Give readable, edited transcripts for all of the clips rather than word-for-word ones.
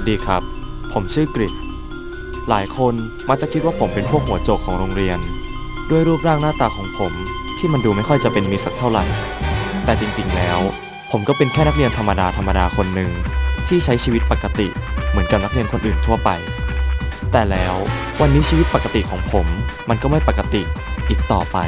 วัสดีครับผมชื่อกฤษหลายคนมักจะคิดว่าผมเป็นพวกหัวโจกของโรงเรียนด้วยรูปร่างหน้าตาของผมที่มันดูไม่ค่อยจะเป็นมิตรสักเท่าไหร่แต่จริงๆแล้วผมก็เป็นแค่นักเรียนธรรมดาคนหนึ่งที่ใช้ชีวิตปกติเหมือนกับนักเรียนคนอื่นทั่วไปแต่แล้ววันนี้ชีวิตปกติของผมมันก็ไม่ปกติอีกต่อไป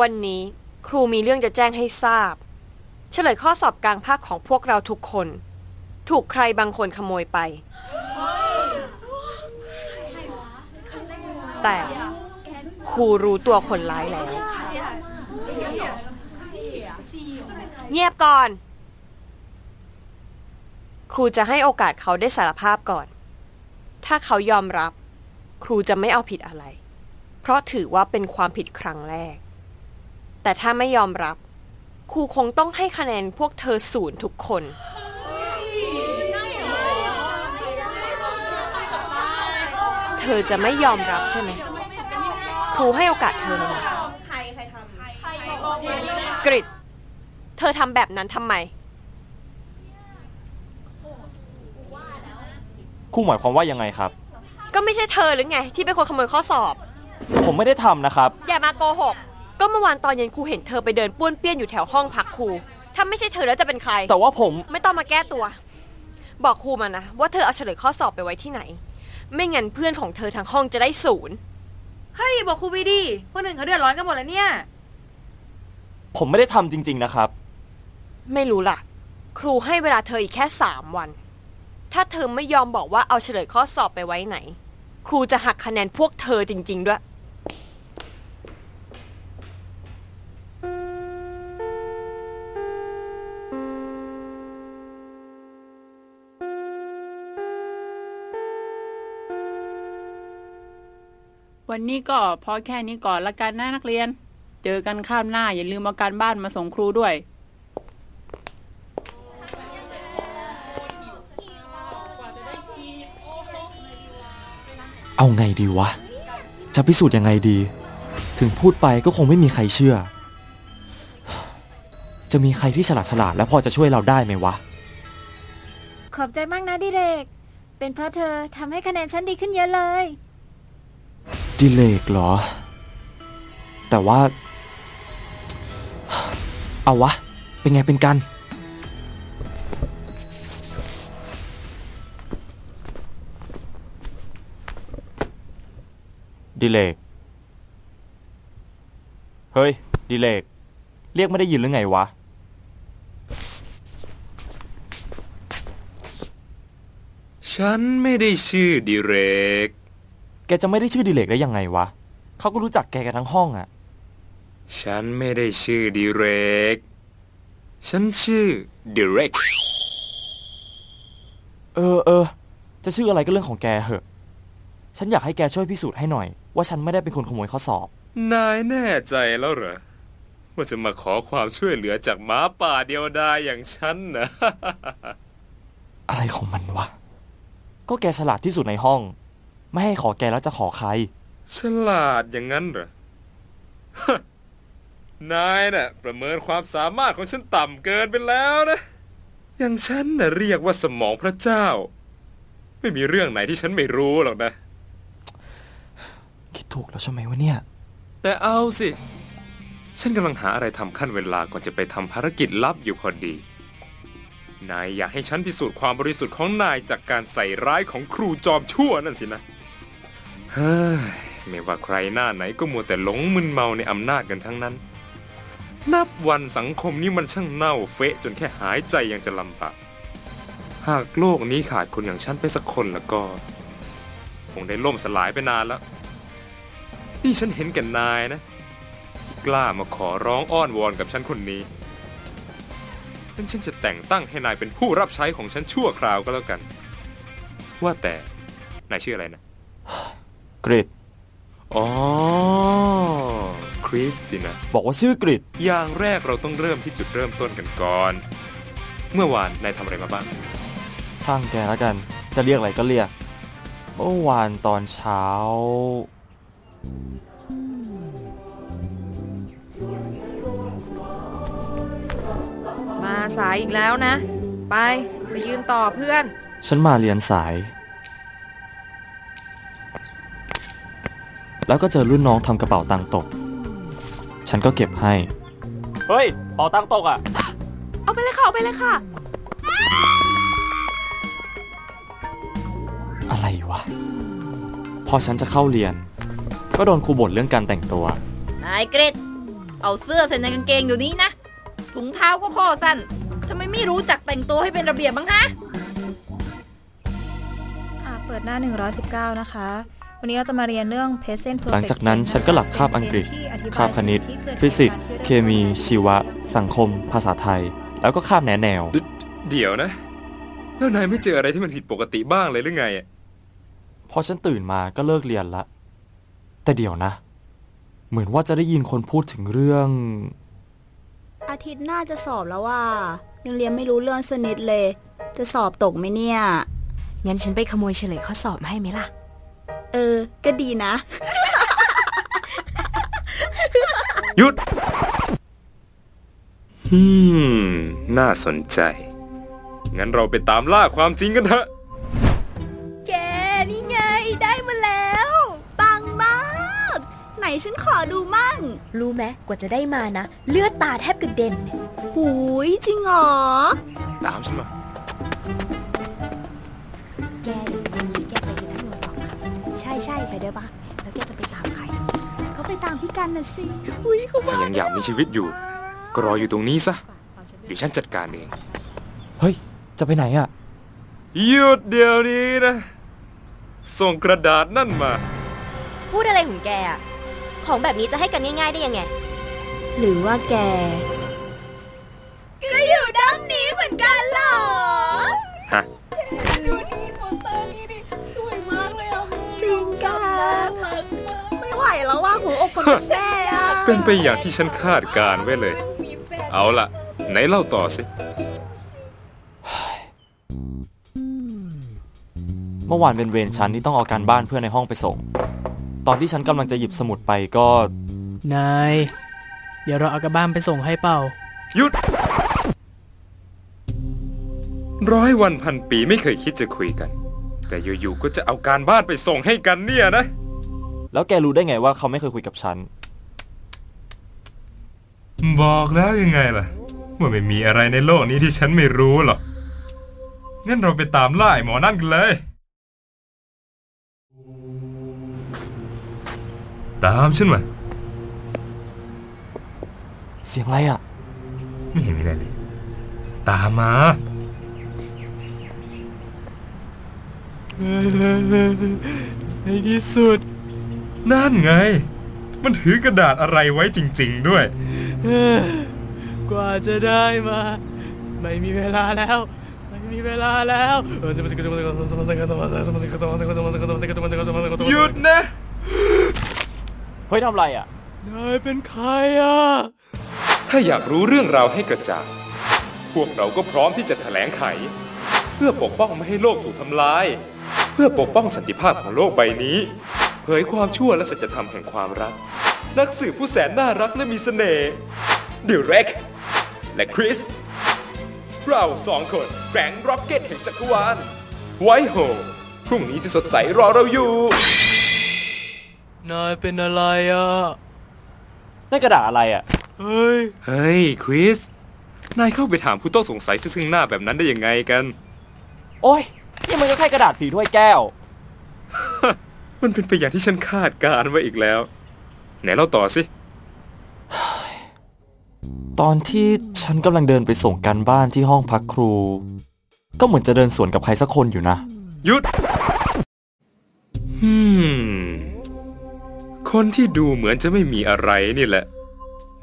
วันนี้ครูมีเรื่องจะแจ้งให้ทราบเฉลยข้อสอบกลางภาคของพวกเราทุกคนถูกใครบางคนขโมยไปแต่ครูรู้ตัวคนร้ายแล้วเงียบก่อนครูจะให้โอกาสเขาได้สารภาพก่อนถ้าเขายอมรับครูจะไม่เอาผิดอะไรเพราะถือว่าเป็นความผิดครั้งแรกแต่ถ้าไม่ยอมรับครูคงต้องให้คะแนนพวกเธอ0ทุกคนเธอจะไม่ยอมรับใช่ไหมครูให้โอกาสเธอแล้วกฤษเธอทำแบบนั้นทำไมครูหมายความว่ายังไงครับก็ไม่ใช่เธอหรือไงที่เป็นคนขโมยข้อสอบผมไม่ได้ทำนะครับอย่ามาโกหกก็เมื่อวานตอนเย็นครูเห็นเธอไปเดินป้วนเปี้ยนอยู่แถวห้องพักครูถ้าไม่ใช่เธอแล้วจะเป็นใครแต่ว่าผมไม่ต้องมาแก้ตัวบอกครูมานะว่าเธอเอาเฉลยข้อสอบไปไว้ที่ไหนไม่งั้นเพื่อนของเธอทั้งห้องจะได้ศูนย์เฮ้ยบอกครูไปดิคนอื่นเขาเดือดร้อนกันหมดแล้วเนี่ยผมไม่ได้ทำจริงๆนะครับไม่รู้ล่ะครูให้เวลาเธออีกแค่3 วันถ้าเธอไม่ยอมบอกว่าเอาเฉลยข้อสอบไปไว้ไหนครูจะหักคะแนนพวกเธอจริงๆด้วยวันนี้ก็พอแค่นี้ก่อนละกันนะนักเรียนเจอกันข้ามหน้าอย่าลืมเอาการบ้านมาส่งครูด้วยเอาไงดีวะจะพิสูจน์ยังไงดีถึงพูดไปก็คงไม่มีใครเชื่อจะมีใครที่ฉลาดและพอจะช่วยเราได้ไหมวะขอบใจมากนะดิเลกเป็นเพราะเธอทำให้คะแนนฉันดีขึ้นเยอะเลยดิเลกเหรอแต่ว่าเอาวะเป็นไงเป็นกันดิเลกเฮ้ยดิเลกเรียกไม่ได้ยินหรือไงวะฉันไม่ได้ชื่อดิเลกแกจะไม่ได้ชื่อดิเลกได้ยังไงวะเขาก็รู้จักแกกันทั้งห้องอ่ะฉันไม่ได้ชื่อดิเลกฉันชื่อดิเลกเออจะชื่ออะไรก็เรื่องของแกเหอะฉันอยากให้แกช่วยพิสูจน์ให้หน่อยว่าฉันไม่ได้เป็นคนขโมยข้อสอบนายแน่ใจแล้วเหรอว่าจะมาขอความช่วยเหลือจากหมาป่าเดียวดายอย่างฉันนะ อะไรของมันวะก็แกฉลาดที่สุดในห้องไม่ให้ขอแกแล้วจะขอใครฉลาดอย่างนั้นเหรอ นายน่ะประเมินความสามารถของฉันต่ำเกินไปแล้วนะอย่างฉันน่ะเรียกว่าสมองพระเจ้าไม่มีเรื่องไหนที่ฉันไม่รู้หรอกนะคิดถูกแล้วใช่ไหมวะเนี่ยแต่เอาสิฉันกำลังหาอะไรทำขั้นเวลาก่อนจะไปทำภารกิจลับอยู่พอดีนายอยากให้ฉันพิสูจน์ความบริสุทธิ์ของนายจากการใส่ร้ายของครูจอมชั่วนั่นสินะเฮ้ยไม่ว่าใครหน้าไหนก็มัวแต่หลงมึนเมาในอำนาจกันทั้งนั้นนับวันสังคมนี้มันช่างเน่าเฟะจนแค่หายใจยังจะลำบากหากโลกนี้ขาดคนอย่างฉันไปสักคนแล้วก็คงได้ล่มสลายไปนานแล้วนี่ฉันเห็นแก่นายนะ กล้ามาขอร้องอ้อนวอนกับฉันคนนี้งั้นฉันจะแต่งตั้งให้นายเป็นผู้รับใช้ของฉันชั่วคราวก็แล้วกันว่าแต่นายชื่ออะไรนะกฤษอ๋อคริสสินะบอกว่าชื่อกฤษอย่างแรกเราต้องเริ่มที่จุดเริ่มต้นกันก่อนเมื่อวานนายทำอะไรมาบ้างช่างแกแล้วกันจะเรียกอะไรก็เรียกเมื่อวานตอนเช้ามาสายอีกแล้วนะไปยืนต่อเพื่อนฉันมาเรียนสายแล้วก็เจอรุ่นน้องทำกระเป๋าตังค์ตกฉันก็เก็บให้เฮ้ยเป๋าตังค์ตกอ่ะเอาไปเลยค่ะเอาไปเลยค่ะอะไรวะพอฉันจะเข้าเรียนก็โดนครูบ่นเรื่องการแต่งตัวนายเกรดเอาเสื้อใส่ในกางเกงอยู่นี้นะถุงเท้าก็ข้อสั้นทำไมไม่รู้จักแต่งตัวให้เป็นระเบียบบ้างฮะเปิดหน้า119นะคะวันนี้เราจะมาเรียนเรื่อง Present Perfect หลังจากนั้นฉันก็หลับคาบอังกฤษคาบคณิตฟิสิกส์เคมีชีวะสังคมภาษาไทยแล้วก็คาบแนวเดี๋ยวนะแล้วนายไม่เจออะไรที่มันผิดปกติบ้างเลยหรือไงพอฉันตื่นมาก็เลิกเรียนละแต่เดี๋ยวนะเหมือนว่าจะได้ยินคนพูดถึงเรื่องอาทิตย์หน้าจะสอบแล้วว่ายังเรียนไม่รู้เรื่องสนิทเลยจะสอบตกไหมเนี่ยงั้นฉันไปขโมยเฉลยข้อสอบให้ไหมล่ะก็ดีนะหยุดน่าสนใจงั้นเราไปตามล่าความจริงกันเถอะแกนี่ไงได้มาแล้วปังมากไหนฉันขอดูมั่งรู้ไหมกว่าจะได้มานะเลือดตาแทบกระเด็นหูยจริงหรอตามฉันมาแกใช่ๆไปได้ปะแล้วแกจะไปตามใครเขาไปตามพี่กันน่ะสิอุ้ยเขาบ้ายังอยากมีชีวิตอยู่ก็รออยู่ตรงนี้ซะเดี๋ยวฉันจัดการเองเฮ้ยจะไปไหนอ่ะหยุดเดี๋ยวนี้นะส่งกระดาษนั่นมาพูดอะไรของแกอ่ะของแบบนี้จะให้กันง่ายๆได้ยังไงหรือว่าแกก็อยู่ด้านนี้เหมือนกันหรอฮะดูนี่มอนเตอร์นี่ดิสวยมากเลยอ่ะจริงค่ะไม่ไหวแล้วว่าหัวอกคนแช่เป็นไปอย่างที่ฉันคาดการไว้เลยเอาล่ะไหนเล่าต่อสิเมื่อวานเป็นเวรฉันที่ต้องเอาการบ้านเพื่อนในห้องไปส่งตอนที่ฉันกำลังจะหยิบสมุดไปก็นายเดี๋ยวเราเอาการบ้านไปส่งให้เปล่าหยุด100 วัน 1,000 ปีไม่เคยคิดจะคุยกันแต่อยู่ๆก็จะเอาการบ้านไปส่งให้กันเนี่ยนะแล้วแกรู้ได้ไงว่าเขาไม่เคยคุยกับฉันบอกแล้วยังไงล่ะว่าไม่มีอะไรในโลกนี้ที่ฉันไม่รู้หรอกงั้นเราไปตามล่าไอ้หมอนั่นกันเลยตามฉันมาเสียงอะไรอ่ะไม่เห็นมีอะไรเลยตามมาในที่สุดนั่นไงมันถือกระดาษอะไรไว้จริงๆด้วยกว่าจะได้มาไม่มีเวลาแล้วไม่มีเวลาแล้วหยุดนะเฮ้ยทำไรอ่ะนายเป็นใครอ่ะถ้าอยากรู้เรื่องราวให้กระจ่างพวกเราก็พร้อมที่จะแถลงไขเพื่อปกป้องไม่ให้โลกถูกทำลายเพื่อปกป้องสันติภาพของโลกใบนี้เผยความชั่วและสัจธรรมแห่งความรักนักสืบผู้แสนน่ารักและมีเสน่ห์ดิเร็กและคริสเรา2คนแก๊งร็อกเก็ตแห่งจักรวาลไวโฮพรุ่งนี้จะสดใสรอเราอยู่นายเป็นอะไรอ่ะนั่นกระดาษอะไรอ่ะเฮ้ยคริสนายเข้าไปถามผู้ต้องสงสัยซึ่งหน้าแบบนั้นได้ยังไงกันโอ้ยนี่มันก็แค่กระดาษผีถ้วยแก้ว มันเป็นไปอย่างที่ฉันคาดการไว้อีกแล้วไหนเล่าต่อสิตอนที่ฉันกำลังเดินไปส่งการบ้านที่ห้องพักครูก็เหมือนจะเดินสวนกับใครสักคนอยู่นะหยุดคนที่ดูเหมือนจะไม่มีอะไรนี่แหละ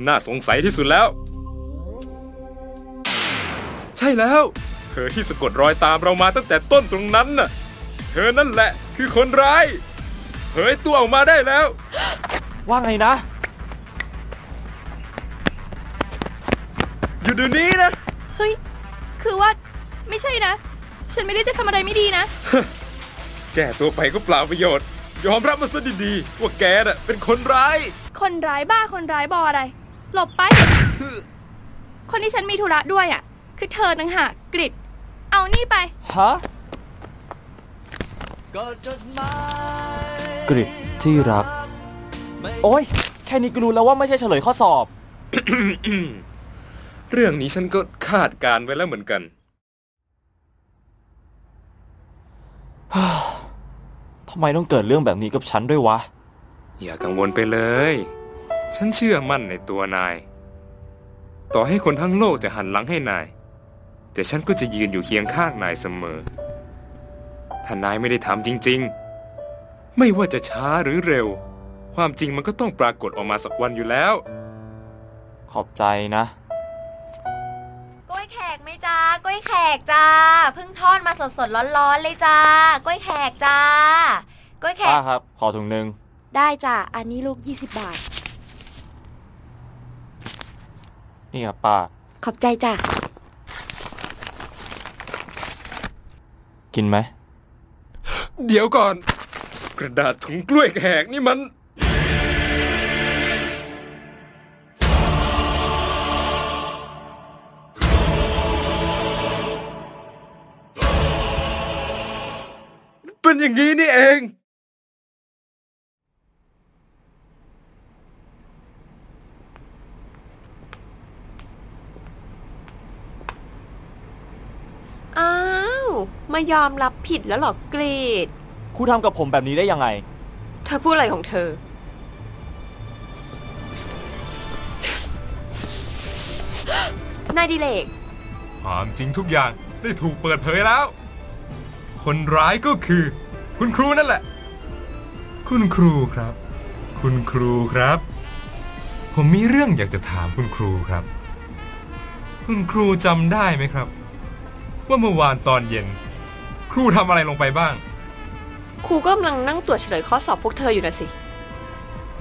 น่าสงสัยที่สุดแล้วใช่แล้วเธอที่สะกดรอยตามเรามาตั้งแต่ต้นตรงนั้นน่ะเธอนั่นแหละคือคนร้ายเผยตัวออกมาได้แล้วว่าไงนะอยู่เดี๋ยวนี้นะเฮ้ยคือว่าไม่ใช่นะฉันไม่ได้จะทำอะไรไม่ดีนะแกตัวไปก็เปล่าประโยชน์ยอมรับมาซะดีๆว่าแกน่ะเป็นคนร้ายคนร้ายบ้าคนร้ายบออะไรหลบไป คนที่ฉันมีธุระด้วยอ่ะคือเธอต่างหากกริดเอานี่ไปฮะกริดที่รักโอ้ยแค่นี้ก็รู้แล้วว่าไม่ใช่เฉลยข้อสอบ เรื่องนี้ฉันก็คาดการไว้แล้วเหมือนกัน ทำไมต้องเกิดเรื่องแบบนี้กับฉันด้วยวะอย่ากังวลไปเลยฉันเชื่อมั่นในตัวนายต่อให้คนทั้งโลกจะหันหลังให้นายแต่ฉันก็จะยืนอยู่เคียงข้างนายเสมอถ้านายไม่ได้ทำจริงๆไม่ว่าจะช้าหรือเร็วความจริงมันก็ต้องปรากฏออกมาสักวันอยู่แล้วขอบใจนะกล้วยแขกไหมจ้ากล้วยแขกจ้าเพิ่งทอดมาสดๆร้อนๆเลยจ้ากล้วยแขกจ้ากล้วยแขกครับขอถุงนึงได้จ้ะอันนี้ลูก20 บาทนี่ครับป้าขอบใจจ้ะกินไหมเดี๋ยวก่อนกระดาษถุงกล้วยแขกนี่มันเป็นอย่างนี้นี่เองมายอมรับผิดแล้วหรอกรีดครูทำกับผมแบบนี้ได้ยังไงเธอพูดอะไรของเธอในดิเลกความจริงทุกอย่างได้ถูกเปิดเผยแล้วคนร้ายก็คือคุณครูนั่นแหละคุณครูครับคุณครูครับผมมีเรื่องอยากจะถามคุณครูครับคุณครูจำได้ไหมครับว่าเมื่อวานตอนเย็นครูทำอะไรลงไปบ้างครูก็กำลังนั่งตรวจเฉลยข้อสอบพวกเธออยู่นะสิ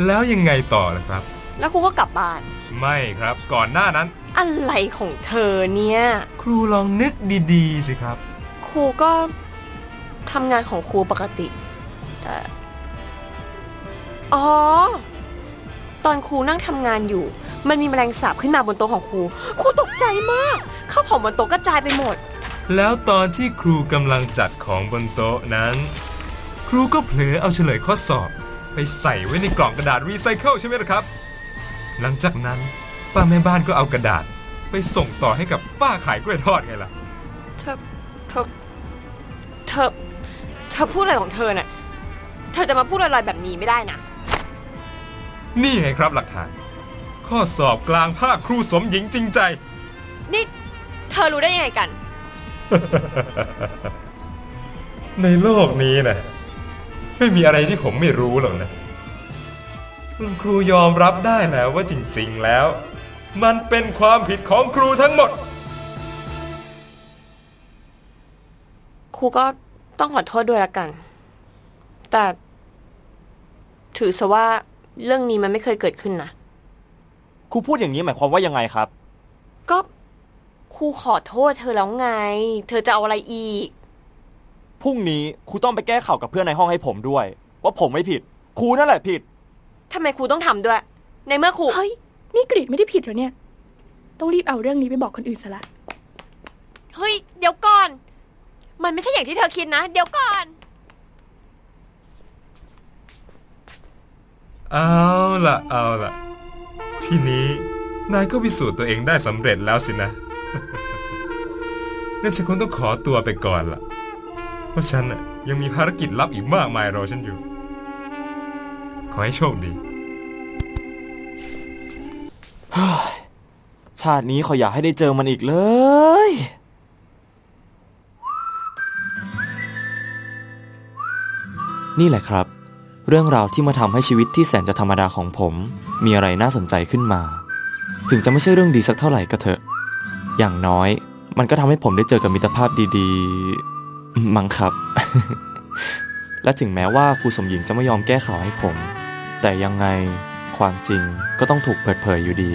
แล้วยังไงต่อล่ะครับแล้วครูก็กลับบ้านไม่ครับก่อนหน้านั้นอะไรของเธอเนี่ยครูลองนึกดีๆสิครับครูก็ทำงานของครูปกติแต่อ๋อตอนครูนั่งทำงานอยู่มันมีแมลงสาบขึ้นมาบนโต๊ะของครูครูตกใจมากข้าวของบนโต๊ะกระจายไปหมดแล้วตอนที่ครูกำลังจัดของบนโต๊ะนั้นครูก็เผลอเอาเฉลยข้อสอบไปใส่ไว้ในกล่องกระดาษรีไซเคิลใช่ไหมล่ะครับหลังจากนั้นป้าแม่บ้านก็เอากระดาษไปส่งต่อให้กับป้าขายกล้วยทอดไงล่ะเธอพูดอะไรของเธอเนี่ยเธอจะมาพูดลอยๆแบบนี้ไม่ได้นะนี่ไงครับหลักฐานข้อสอบกลางภาคครูสมหญิงจริงใจนี่เธอรู้ได้ยังไงกันในโลกนี้นะไม่มีอะไรที่ผมไม่รู้หรอกนะคุณครูยอมรับได้แล้วว่าจริงๆแล้วมันเป็นความผิดของครูทั้งหมดครูก็ต้องขอโทษด้วยละกันแต่ถือซะว่าเรื่องนี้มันไม่เคยเกิดขึ้นนะครูพูดอย่างนี้หมายความว่ายังไงครับก็ครูขอโทษเธอแล้วไงเธอจะเอาอะไรอีกพรุ่งนี้ครูต้องไปแก้ข่าวกับเพื่อนในห้องให้ผมด้วยว่าผมไม่ผิดครูนั่นแหละผิดทำไมครูต้องทำด้วยในเมื่อครูเฮ้ยนี่กรีดไม่ได้ผิดเหรอเนี่ยต้องรีบเอาเรื่องนี้ไปบอกคนอื่นซะละเฮ้ยเดี๋ยวก่อนมันไม่ใช่อย่างที่เธอคิดนะเดี๋ยวก่อนเอาล่ะทีนี้นายก็พิสูจน์ตัวเองได้สำเร็จแล้วสินะงั้นฉันคงต้องขอตัวไปก่อนล่ะเพราะฉันน่ะยังมีภารกิจลับอีกมากมายรอฉันอยู่ขอให้โชคดีชาตินี้ขออย่าให้ได้เจอมันอีกเลยนี่แหละครับเรื่องราวที่มาทำให้ชีวิตที่แสนจะธรรมดาของผมมีอะไรน่าสนใจขึ้นมา ถึงจะไม่ใช่เรื่องดีสักเท่าไหร่ก็เถอะอย่างน้อยมันก็ทำให้ผมได้เจอกับมิตรภาพดีๆมั้งครับ และถึงแม้ว่าครูสมหญิงจะไม่ยอมแก้ข่าวให้ผมแต่ยังไงความจริงก็ต้องถูกเปิดเผยอยู่ดี